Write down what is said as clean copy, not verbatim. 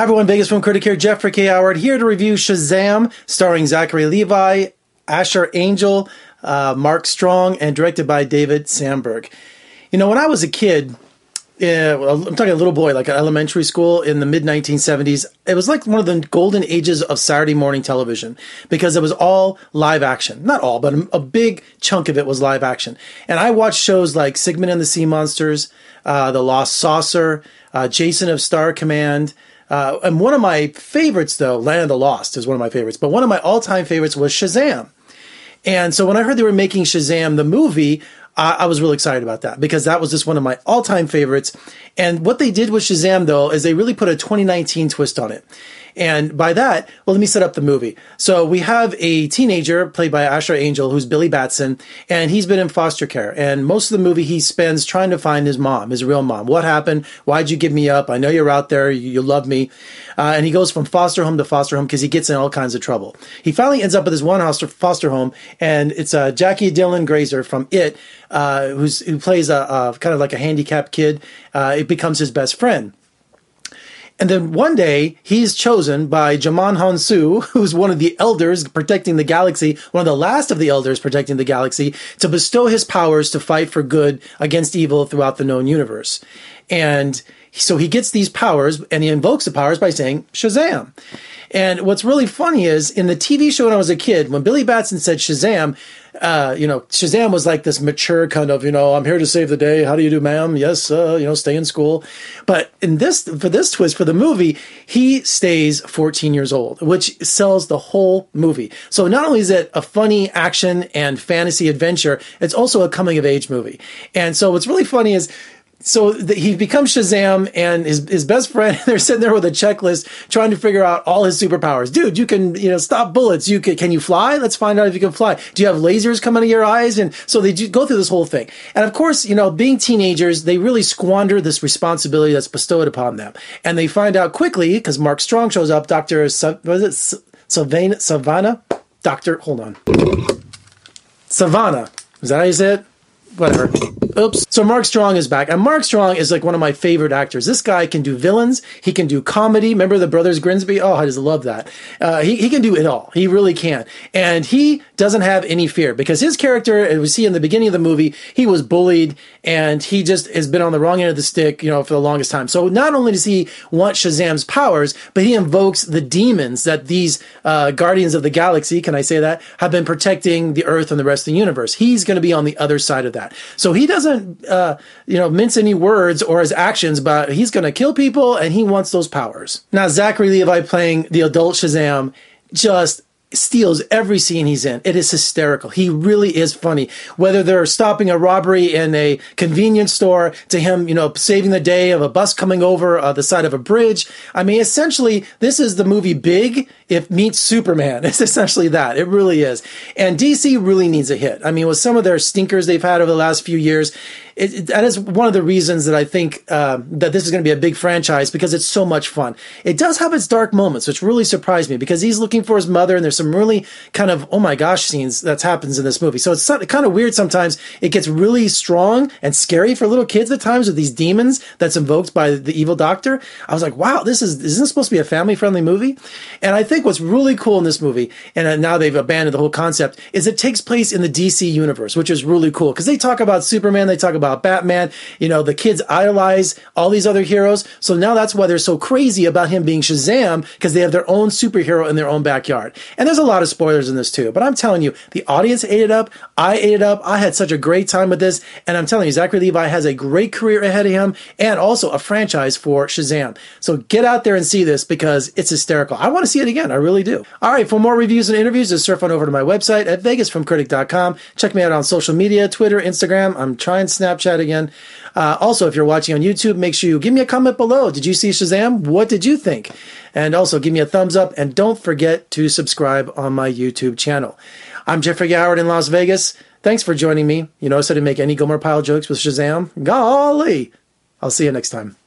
Hi everyone, Vegas from Criticare, Jeffrey K. Howard here to review Shazam, starring Zachary Levi, Asher Angel, Mark Strong, and directed by David Sandberg. You know, when I was a kid, I'm talking a little boy, like elementary school in the mid-1970s, it was like one of the golden ages of Saturday morning television because it was all live action. Not all, but a big chunk of it was live action. And I watched shows like Sigmund and the Sea Monsters, The Lost Saucer, Jason of Star Command, and one of my favorites, though, Land of the Lost is one of my favorites, but one of my all-time favorites was Shazam. And so when I heard they were making Shazam the movie, I was really excited about that because that was just one of my all-time favorites. And what they did with Shazam, though, is they really put a 2019 twist on it. And by that, well, let me set up the movie. So we have a teenager played by Asher Angel, who's Billy Batson, and he's been in foster care. And most of the movie he spends trying to find his mom, his real mom. What happened? Why'd you give me up? I know you're out there. You love me. And he goes from foster home to foster home because he gets in all kinds of trouble. He finally ends up with his one foster home, and it's Jackie Dylan Grazer from It, who plays a kind of like a handicapped kid. It becomes his best friend. And then one day, he's chosen by Jaman Hansu, who's one of the elders protecting the galaxy, one of the last of the elders protecting the galaxy, to bestow his powers to fight for good against evil throughout the known universe. And so he gets these powers, and he invokes the powers by saying, Shazam. And what's really funny is, in the TV show when I was a kid, when Billy Batson said Shazam, Shazam was like this mature kind of, I'm here to save the day. How do you do, ma'am? Yes, stay in school. But for this twist, for the movie, he stays 14 years old, which sells the whole movie. So not only is it a funny action and fantasy adventure, it's also a coming of age movie. And so what's really funny is, so he becomes Shazam, and his best friend, they're sitting there with a checklist trying to figure out all his superpowers. Dude, you can, stop bullets. Can you fly? Let's find out if you can fly. Do you have lasers come out of your eyes? And so they go through this whole thing. And of course, being teenagers, they really squander this responsibility that's bestowed upon them. And they find out quickly, because Mark Strong shows up, Savanna. Is that how you say it? Whatever. Oops. So Mark Strong is back. And Mark Strong is like one of my favorite actors. This guy can do villains. He can do comedy. Remember the Brothers Grimsby? Oh, I just love that. He can do it all. He really can. And he doesn't have any fear because his character, as we see in the beginning of the movie, he was bullied and he just has been on the wrong end of the stick, for the longest time. So not only does he want Shazam's powers, but he invokes the demons that these Guardians of the Galaxy, can I say that, have been protecting the Earth and the rest of the universe. He's going to be on the other side of that. So he doesn't, mince any words or his actions, but he's going to kill people and he wants those powers. Now, Zachary Levi playing the adult Shazam just steals every scene he's in. It is hysterical. He really is funny. Whether they're stopping a robbery in a convenience store to him, saving the day of a bus coming over the side of a bridge. I mean, essentially, this is the movie Big if meets Superman. It's essentially that. It really is. And DC really needs a hit. I mean, with some of their stinkers they've had over the last few years, that is one of the reasons that I think that this is going to be a big franchise because it's so much fun. It does have its dark moments, which really surprised me because he's looking for his mother and there's some really kind of, oh my gosh, scenes that happens in this movie. So it's kind of weird sometimes. It gets really strong and scary for little kids at times with these demons that's invoked by the evil doctor. I was like, wow, isn't this supposed to be a family-friendly movie? And I think what's really cool in this movie, and now they've abandoned the whole concept, is it takes place in the DC universe, which is really cool because they talk about Superman, they talk about Batman, the kids idolize all these other heroes. So now that's why they're so crazy about him being Shazam, because they have their own superhero in their own backyard. And there's a lot of spoilers in this too, but I'm telling you, the audience ate it up. I ate it up. I had such a great time with this. And I'm telling you, Zachary Levi has a great career ahead of him and also a franchise for Shazam. So get out there and see this because it's hysterical. I want to see it again. I really do. All right. For more reviews and interviews, just surf on over to my website at VegasFromCritic.com. Check me out on social media, Twitter, Instagram. I'm trying Snapchat again. Also, if you're watching on YouTube, make sure you give me a comment below. Did you see Shazam? What did you think? And also give me a thumbs up and don't forget to subscribe on my YouTube channel. I'm Jeffrey Howard in Las Vegas. Thanks for joining me. You notice I didn't make any Gomer Pyle jokes with Shazam? Golly! I'll see you next time.